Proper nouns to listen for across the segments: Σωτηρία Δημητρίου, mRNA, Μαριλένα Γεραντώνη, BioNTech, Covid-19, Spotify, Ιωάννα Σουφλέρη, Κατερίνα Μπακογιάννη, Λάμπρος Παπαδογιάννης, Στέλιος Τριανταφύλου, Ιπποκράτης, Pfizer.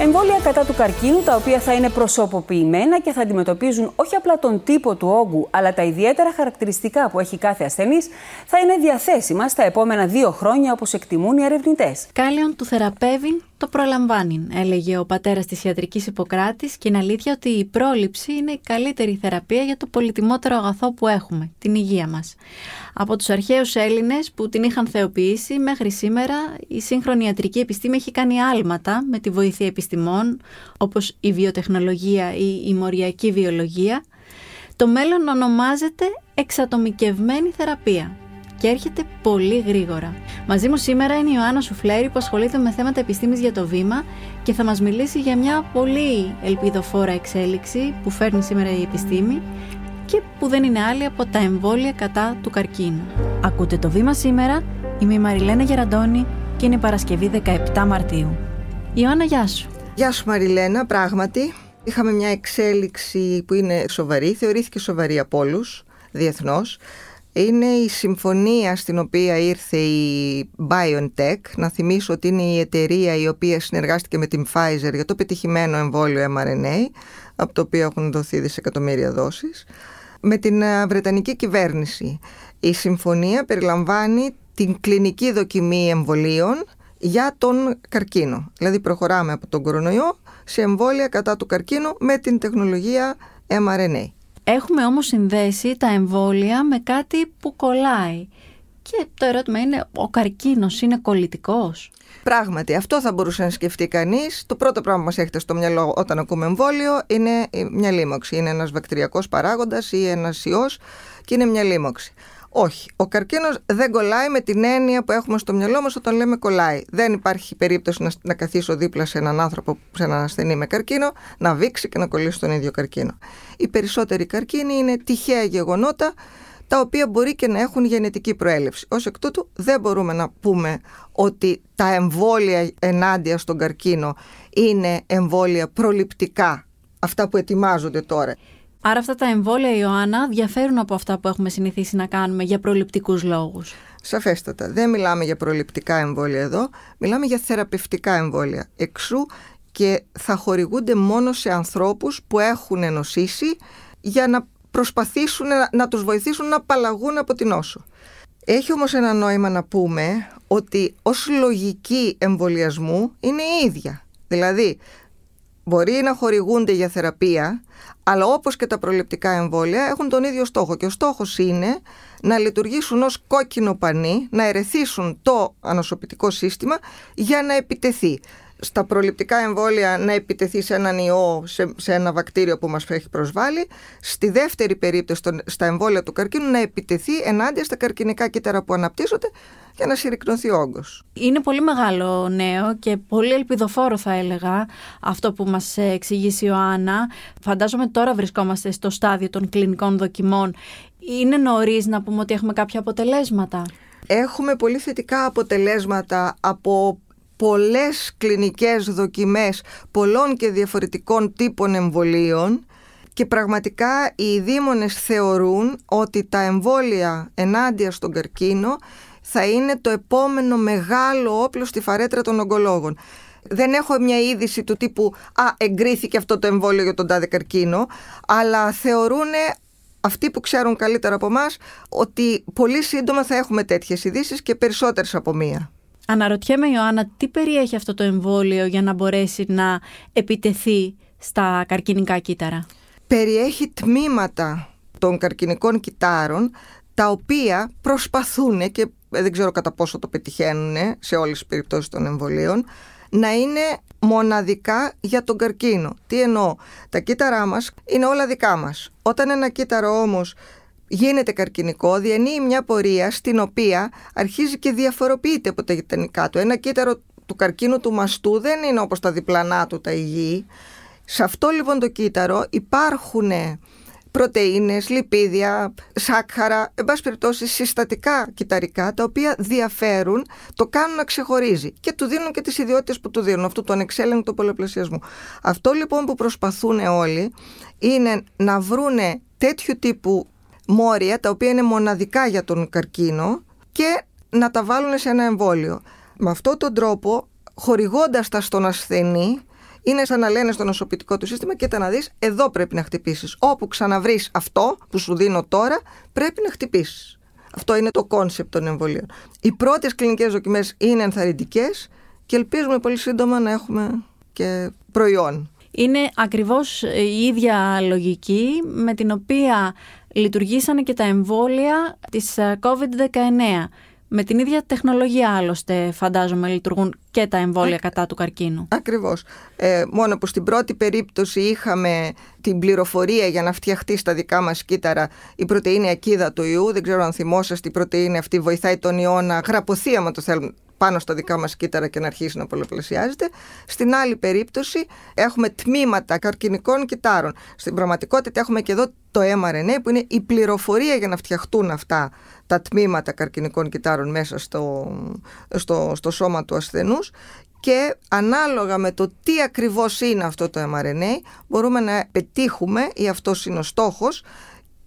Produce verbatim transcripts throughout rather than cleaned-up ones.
Εμβόλια κατά του καρκίνου, τα οποία θα είναι προσωποποιημένα και θα αντιμετωπίζουν όχι απλά τον τύπο του όγκου, αλλά τα ιδιαίτερα χαρακτηριστικά που έχει κάθε ασθενής, θα είναι διαθέσιμα στα επόμενα δύο χρόνια, όπως εκτιμούν οι ερευνητές. Κάλιον του θεραπεύει, το προλαμβάνει, έλεγε ο πατέρας της ιατρικής Ιπποκράτης, και είναι αλήθεια ότι η πρόληψη είναι η καλύτερη θεραπεία για το πολυτιμότερο αγαθό που έχουμε, την υγεία μας. Από τους αρχαίους Έλληνες που την είχαν θεοποιήσει μέχρι σήμερα, η σύγχρονη ιατρική επιστήμη έχει κάνει άλματα με τη βοήθεια επιστημών όπως η βιοτεχνολογία ή η μοριακή βιολογία. Το μέλλον ονομάζεται εξατομικευμένη θεραπεία και έρχεται πολύ γρήγορα. Μαζί μου σήμερα είναι η Ιωάννα Σουφλέρη, που ασχολείται με θέματα επιστήμης για το βήμα και θα μας μιλήσει για μια πολύ ελπιδοφόρα εξέλιξη που φέρνει σήμερα η επιστήμη και που δεν είναι άλλη από τα εμβόλια κατά του καρκίνου. Ακούτε το Βήμα σήμερα, είμαι η Μαριλένα Γεραντώνη και είναι Παρασκευή δεκαεπτά Μαρτίου. Ιωάννα, γεια σου. Γεια σου Μαριλένα, πράγματι είχαμε μια εξέλιξη που είναι σοβαρή, θεωρήθηκε σοβαρή από όλους διεθνώς. Είναι η συμφωνία στην οποία ήρθε η BioNTech. Να θυμίσω ότι είναι η εταιρεία η οποία συνεργάστηκε με την Pfizer για το πετυχημένο εμβόλιο mRNA, από το οποίο έχουν δοθεί δισεκατομμύρια δόσεις, με την Βρετανική κυβέρνηση. Η συμφωνία περιλαμβάνει την κλινική δοκιμή εμβολίων για τον καρκίνο. Δηλαδή προχωράμε από τον κορονοϊό σε εμβόλια κατά του καρκίνου με την τεχνολογία mRNA. Έχουμε όμως συνδέσει τα εμβόλια με κάτι που κολλάει. Και το ερώτημα είναι, ο καρκίνος είναι κολλητικός? Πράγματι, αυτό θα μπορούσε να σκεφτεί κανείς. Το πρώτο πράγμα που μας έχετε στο μυαλό όταν ακούμε εμβόλιο είναι μια λίμωξη. Είναι ένας βακτηριακός παράγοντας ή ένας ιός και είναι μια λίμωξη. Όχι, ο καρκίνος δεν κολλάει με την έννοια που έχουμε στο μυαλό μας όταν λέμε κολλάει. Δεν υπάρχει περίπτωση να, να καθίσω δίπλα σε έναν άνθρωπο, σε έναν ασθενή με καρκίνο, να βήξει και να κολλήσει τον ίδιο καρκίνο. Οι περισσότεροι καρκίνοι είναι τυχαία γεγονότα, τα οποία μπορεί και να έχουν γενετική προέλευση. Ως εκ τούτου δεν μπορούμε να πούμε ότι τα εμβόλια ενάντια στον καρκίνο είναι εμβόλια προληπτικά, αυτά που ετοιμάζονται τώρα. Άρα αυτά τα εμβόλια, Ιωάννα, διαφέρουν από αυτά που έχουμε συνηθίσει να κάνουμε για προληπτικούς λόγους. Σαφέστατα. Δεν μιλάμε για προληπτικά εμβόλια εδώ, μιλάμε για θεραπευτικά εμβόλια. Εξού και θα χορηγούνται μόνο σε ανθρώπους που έχουν νοσήσει, για να προσπαθήσουν να τους βοηθήσουν να απαλλαγούν από την νόσο. Έχει όμως ένα νόημα να πούμε ότι ως λογική εμβολιασμού είναι η ίδια. Δηλαδή, μπορεί να χορηγούνται για θεραπεία, αλλά όπως και τα προληπτικά εμβόλια έχουν τον ίδιο στόχο. Και ο στόχος είναι να λειτουργήσουν ως κόκκινο πανί, να ερεθίσουν το ανοσοποιητικό σύστημα για να επιτεθεί. Στα προληπτικά εμβόλια να επιτεθεί σε έναν ιό, σε, σε ένα βακτήριο που μας έχει προσβάλει. Στη δεύτερη περίπτωση, στα εμβόλια του καρκίνου, να επιτεθεί ενάντια στα καρκινικά κύτταρα που αναπτύσσονται για να συρρυκνωθεί ο όγκος. Είναι πολύ μεγάλο νέο και πολύ ελπιδοφόρο, θα έλεγα, αυτό που μας εξηγήσει η Ιωάννα. Φαντάζομαι τώρα βρισκόμαστε στο στάδιο των κλινικών δοκιμών. Είναι νωρίς να πούμε ότι έχουμε κάποια αποτελέσματα? Έχουμε πολύ θετικά αποτελέσματα από πολλές κλινικές δοκιμές πολλών και διαφορετικών τύπων εμβολίων και πραγματικά οι δήμονες θεωρούν ότι τα εμβόλια ενάντια στον καρκίνο θα είναι το επόμενο μεγάλο όπλο στη φαρέτρα των ογκολόγων. Δεν έχω μια είδηση του τύπου «Α, εγκρίθηκε αυτό το εμβόλιο για τον τάδε καρκίνο», αλλά θεωρούν αυτοί που ξέρουν καλύτερα από εμάς ότι πολύ σύντομα θα έχουμε τέτοιες ειδήσεις και περισσότερες από μία. Αναρωτιέμαι, Ιωάννα, τι περιέχει αυτό το εμβόλιο για να μπορέσει να επιτεθεί στα καρκινικά κύτταρα? Περιέχει τμήματα των καρκινικών κυτάρων, τα οποία προσπαθούν, και δεν ξέρω κατά πόσο το πετυχαίνουν σε όλες τις περιπτώσεις των εμβολίων, να είναι μοναδικά για τον καρκίνο. Τι εννοώ? Τα κύτταρά μας είναι όλα δικά μας. Όταν ένα κύτταρο όμως γίνεται καρκινικό, διανύει μια πορεία στην οποία αρχίζει και διαφοροποιείται από τα γειτονικά του. Ένα κύτταρο του καρκίνου του μαστού δεν είναι όπως τα διπλανά του τα υγιή. Σε αυτό λοιπόν το κύτταρο υπάρχουν πρωτεΐνες, λιπίδια, σάκχαρα, εν πάση περιπτώσει συστατικά κυταρικά, τα οποία διαφέρουν, το κάνουν να ξεχωρίζει και του δίνουν και τις ιδιότητες που του δίνουν, αυτού του ανεξέλεγκτου πολλαπλασιασμού. Αυτό λοιπόν που προσπαθούν όλοι είναι να βρούνε τέτοιου τύπου μόρια, τα οποία είναι μοναδικά για τον καρκίνο, και να τα βάλουν σε ένα εμβόλιο. Με αυτόν τον τρόπο, χορηγώντας τα στον ασθενή, είναι σαν να λένε στο νοσοποιητικό του σύστημα, κοίτα να δεις, εδώ πρέπει να χτυπήσεις. Όπου ξαναβρεις αυτό που σου δίνω τώρα, πρέπει να χτυπήσεις. Αυτό είναι το κόνσεπτ των εμβολίων. Οι πρώτες κλινικές δοκιμές είναι ενθαρρυντικές και ελπίζουμε πολύ σύντομα να έχουμε και προϊόν. Είναι ακριβώς η ίδια λογική με την οποία λειτουργήσανε και τα εμβόλια της κόβιντ δεκαεννέα. Με την ίδια τεχνολογία άλλωστε φαντάζομαι λειτουργούν και τα εμβόλια Α, κατά του καρκίνου. Ακριβώς. Ε, μόνο που στην πρώτη περίπτωση είχαμε την πληροφορία για να φτιαχτεί στα δικά μας κύτταρα η πρωτεΐνη ακίδα του ιού. Δεν ξέρω αν θυμόσαστε, η πρωτεΐνη αυτή βοηθάει τον ιό να γραπωθεί άμα το θέλουν πάνω στα δικά μας κύτταρα και να αρχίσει να πολλαπλασιάζεται. Στην άλλη περίπτωση έχουμε τμήματα καρκινικών κυτάρων. Στην πραγματικότητα έχουμε και εδώ το mRNA που είναι η πληροφορία για να φτιαχτούν αυτά τα τμήματα καρκινικών κυτάρων μέσα στο, στο, στο σώμα του ασθενούς και ανάλογα με το τι ακριβώς είναι αυτό το mRNA μπορούμε να πετύχουμε, ή αυτός είναι ο στόχος,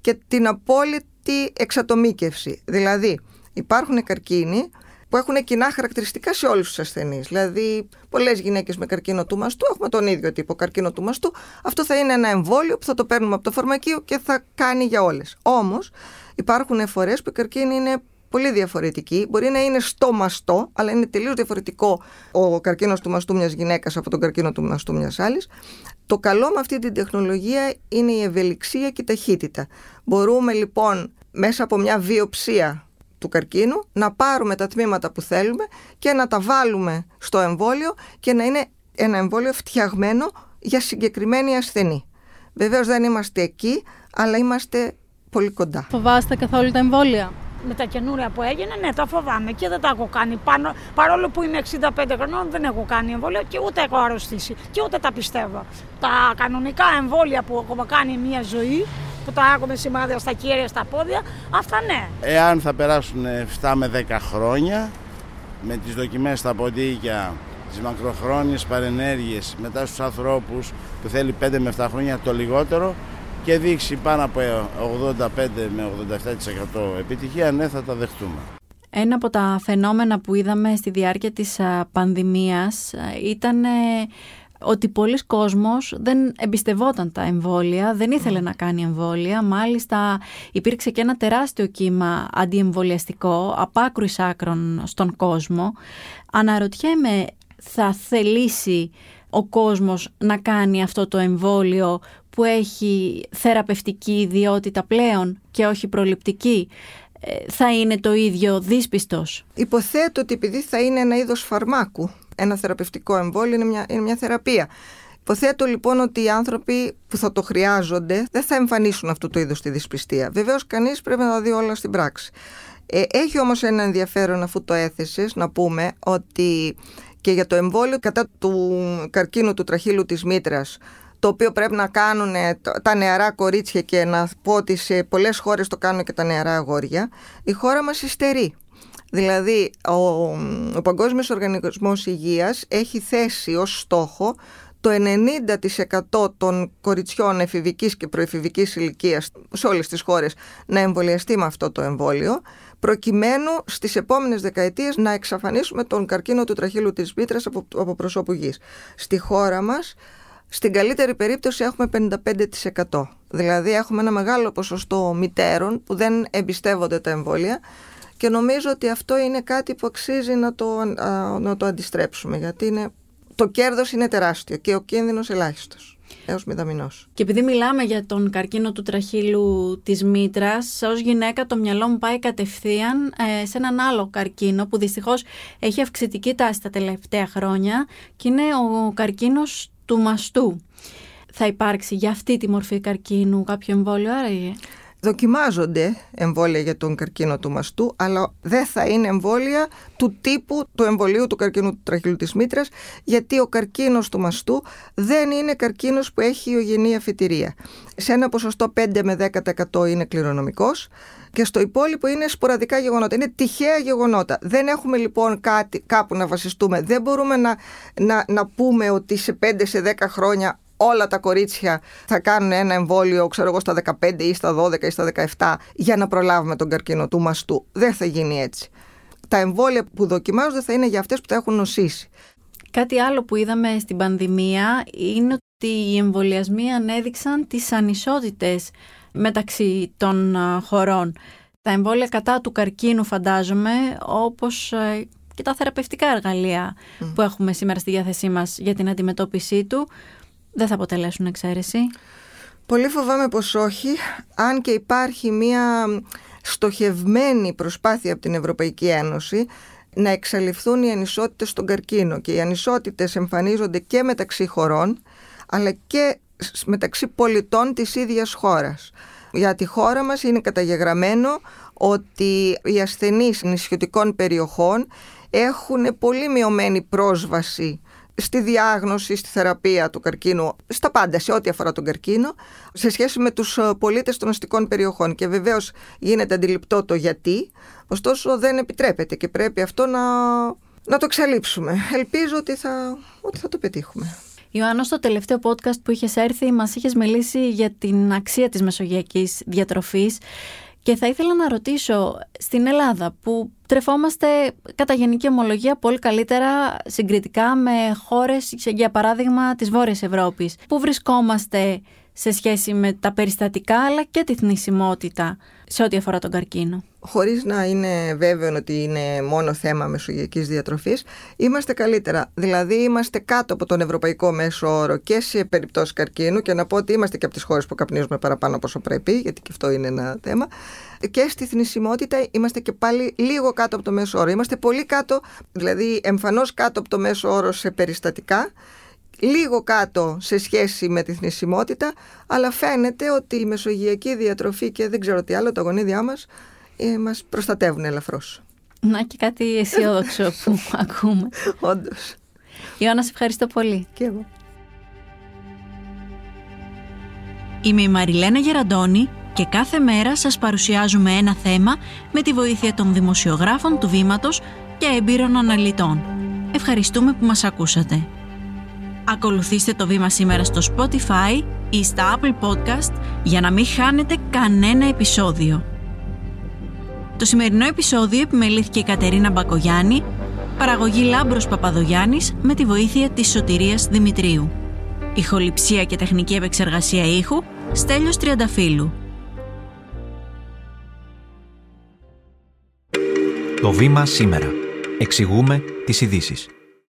και την απόλυτη εξατομίκευση. Δηλαδή υπάρχουν καρκίνοι που έχουν κοινά χαρακτηριστικά σε όλους τους ασθενείς. Δηλαδή, πολλές γυναίκες με καρκίνο του μαστού έχουμε τον ίδιο τύπο καρκίνο του μαστού. Αυτό θα είναι ένα εμβόλιο που θα το παίρνουμε από το φαρμακείο και θα κάνει για όλες. Όμως, υπάρχουν φορές που οι καρκίνοι είναι πολύ διαφορετικοί. Μπορεί να είναι στο μαστό, αλλά είναι τελείως διαφορετικό ο καρκίνος του μαστού μιας γυναίκας από τον καρκίνο του μαστού μιας άλλης. Το καλό με αυτή την τεχνολογία είναι η ευελιξία και η ταχύτητα. Μπορούμε λοιπόν μέσα από μια βιοψία του καρκίνου να πάρουμε τα τμήματα που θέλουμε και να τα βάλουμε στο εμβόλιο και να είναι ένα εμβόλιο φτιαγμένο για συγκεκριμένη ασθενή. Βεβαίως δεν είμαστε εκεί, αλλά είμαστε πολύ κοντά. Φοβάστε καθόλου τα εμβόλια? Με τα καινούρια που έγινε, ναι, τα φοβάμαι και δεν τα έχω κάνει. Πάνω, παρόλο που είμαι εξήντα πέντε χρονών, δεν έχω κάνει εμβόλιο και ούτε έχω αρρωστήσει και ούτε τα πιστεύω. Τα κανονικά εμβόλια που έχουμε κάνει μια ζωή, που τα έχουμε σημάδια στα χέρια, στα πόδια, αυτά ναι. Εάν θα περάσουν επτά με δέκα χρόνια, με τις δοκιμές στα ποντίκια, τις μακροχρόνιες παρενέργειες, μετά στους ανθρώπους που θέλει πέντε με επτά χρόνια το λιγότερο, και δείξει πάνω από ογδόντα πέντε με ογδόντα επτά τοις εκατό επιτυχία, ναι, θα τα δεχτούμε. Ένα από τα φαινόμενα που είδαμε στη διάρκεια της πανδημίας ήταν ότι πολλοί κόσμος δεν εμπιστευόταν τα εμβόλια, δεν ήθελε να κάνει εμβόλια. Μάλιστα υπήρξε και ένα τεράστιο κύμα αντιεμβολιαστικό, απάκρου εις άκρον στον κόσμο. Αναρωτιέμαι, θα θελήσει ο κόσμος να κάνει αυτό το εμβόλιο που έχει θεραπευτική ιδιότητα πλέον και όχι προληπτική? Θα είναι το ίδιο δύσπιστος? Υποθέτω ότι επειδή θα είναι ένα είδος φαρμάκου, ένα θεραπευτικό εμβόλιο είναι μια, είναι μια θεραπεία. Υποθέτω λοιπόν ότι οι άνθρωποι που θα το χρειάζονται δεν θα εμφανίσουν αυτό το είδος τη δυσπιστία. Βεβαίως κανείς πρέπει να τα δει όλα στην πράξη. Ε, έχει όμως ένα ενδιαφέρον, αφού το έθεσες, να πούμε ότι και για το εμβόλιο κατά του καρκίνου του τραχύλου της μήτρας, το οποίο πρέπει να κάνουν τα νεαρά κορίτσια και να πω ότι σε πολλές χώρες το κάνουν και τα νεαρά αγόρια, η χώρα μας υστερεί. Δηλαδή, ο, ο Παγκόσμιος Οργανισμός Υγείας έχει θέσει ως στόχο το ενενήντα τοις εκατό των κοριτσιών εφηβικής και προεφηβικής ηλικίας σε όλες τις χώρες να εμβολιαστεί με αυτό το εμβόλιο, προκειμένου στις επόμενες δεκαετίες να εξαφανίσουμε τον καρκίνο του τραχύλου της μήτρας από, από προσώπου γης. Στη χώρα μας, στην καλύτερη περίπτωση, έχουμε πενήντα πέντε τοις εκατό. Δηλαδή, έχουμε ένα μεγάλο ποσοστό μητέρων που δεν εμπιστεύονται τα εμβόλια. Και νομίζω ότι αυτό είναι κάτι που αξίζει να το, να το αντιστρέψουμε, γιατί είναι, το κέρδος είναι τεράστιο και ο κίνδυνος ελάχιστος, έως μηδαμινός. Και επειδή μιλάμε για τον καρκίνο του τραχύλου της μήτρας, ως γυναίκα το μυαλό μου πάει κατευθείαν ε, σε έναν άλλο καρκίνο που δυστυχώς έχει αυξητική τάση τα τελευταία χρόνια και είναι ο καρκίνος του μαστού. Θα υπάρξει για αυτή τη μορφή καρκίνου κάποιο εμβόλιο άραγε? Δοκιμάζονται εμβόλια για τον καρκίνο του μαστού, αλλά δεν θα είναι εμβόλια του τύπου του εμβολίου του καρκίνου του τραχύλου της μήτρας, γιατί ο καρκίνος του μαστού δεν είναι καρκίνος που έχει ιογενή αφιτηρία. Σε ένα ποσοστό πέντε με δέκα τοις εκατό είναι κληρονομικός και στο υπόλοιπο είναι σποραδικά γεγονότα, είναι τυχαία γεγονότα. Δεν έχουμε λοιπόν κάτι, κάπου να βασιστούμε, δεν μπορούμε να, να, να πούμε ότι σε πέντε σε δέκα χρόνια όλα τα κορίτσια θα κάνουν ένα εμβόλιο, ξέρω εγώ, στα δεκαπέντε ή στα δώδεκα ή στα δεκαεπτά, για να προλάβουμε τον καρκίνο του μαστού. Δεν θα γίνει έτσι. Τα εμβόλια που δοκιμάζονται θα είναι για αυτές που τα έχουν νοσήσει. Κάτι άλλο που είδαμε στην πανδημία είναι ότι οι εμβολιασμοί ανέδειξαν τις ανισότητες μεταξύ των χωρών. Τα εμβόλια κατά του καρκίνου, φαντάζομαι, όπως και τα θεραπευτικά εργαλεία mm. που έχουμε σήμερα στη διάθεσή μας για την αντιμετώπιση του, δεν θα αποτελέσουν εξαίρεση. Πολύ φοβάμαι πως όχι, αν και υπάρχει μια στοχευμένη προσπάθεια από την Ευρωπαϊκή Ένωση να εξαλειφθούν οι ανισότητες στον καρκίνο, και οι ανισότητες εμφανίζονται και μεταξύ χωρών αλλά και μεταξύ πολιτών της ίδιας χώρας. Για τη χώρα μας είναι καταγεγραμμένο ότι οι ασθενείς νησιωτικών περιοχών έχουν πολύ μειωμένη πρόσβαση στη διάγνωση, στη θεραπεία του καρκίνου, στα πάντα, σε ό,τι αφορά τον καρκίνο, σε σχέση με τους πολίτες των αστικών περιοχών. Και βεβαίως γίνεται αντιληπτό το γιατί, ωστόσο δεν επιτρέπεται και πρέπει αυτό να, να το εξαλείψουμε. Ελπίζω ότι θα, ότι θα το πετύχουμε. Ιωάννα, στο τελευταίο podcast που είχες έρθει, μας είχες μιλήσει για την αξία της μεσογειακής διατροφής. Και θα ήθελα να ρωτήσω, στην Ελλάδα που τρεφόμαστε κατά γενική ομολογία πολύ καλύτερα συγκριτικά με χώρες, για παράδειγμα, της Βόρειας Ευρώπης, που βρισκόμαστε σε σχέση με τα περιστατικά αλλά και τη θνησιμότητα σε ό,τι αφορά τον καρκίνο? Χωρίς να είναι βέβαιο ότι είναι μόνο θέμα μεσογειακής διατροφής, είμαστε καλύτερα. Δηλαδή είμαστε κάτω από τον ευρωπαϊκό μέσο όρο και σε περιπτώσεις καρκίνου, και να πω ότι είμαστε και από τις χώρες που καπνίζουμε παραπάνω από όσο πρέπει, γιατί και αυτό είναι ένα θέμα. Και στη θνησιμότητα είμαστε και πάλι λίγο κάτω από το μέσο όρο. Είμαστε πολύ κάτω, δηλαδή εμφανώς κάτω από το μέσο όρο σε περιστατικά, λίγο κάτω σε σχέση με τη θνησιμότητα, αλλά φαίνεται ότι η μεσογειακή διατροφή και δεν ξέρω τι άλλο, τα γονίδια μας, ε, μας προστατεύουν ελαφρώς. Να και κάτι αισιόδοξο που ακούμε. Όντως. Ιωάννα, σε ευχαριστώ πολύ. Και εγώ. Είμαι η Μαριλένα Γεραντώνη και κάθε μέρα σας παρουσιάζουμε ένα θέμα με τη βοήθεια των δημοσιογράφων του Βήματος και εμπειρών αναλυτών. Ευχαριστούμε που μας ακούσατε. Ακολουθήστε το Βήμα σήμερα στο Spotify ή στα Apple Podcast για να μην χάνετε κανένα επεισόδιο. Το σημερινό επεισόδιο επιμελήθηκε η Κατερίνα Μπακογιάννη, παραγωγή Λάμπρος Παπαδογιάννης με τη βοήθεια της Σωτηρίας Δημητρίου. Ηχοληψία και τεχνική επεξεργασία ήχου, Στέλιος Τριανταφύλου. Το Βήμα σήμερα. Εξηγούμε τις ειδήσεις.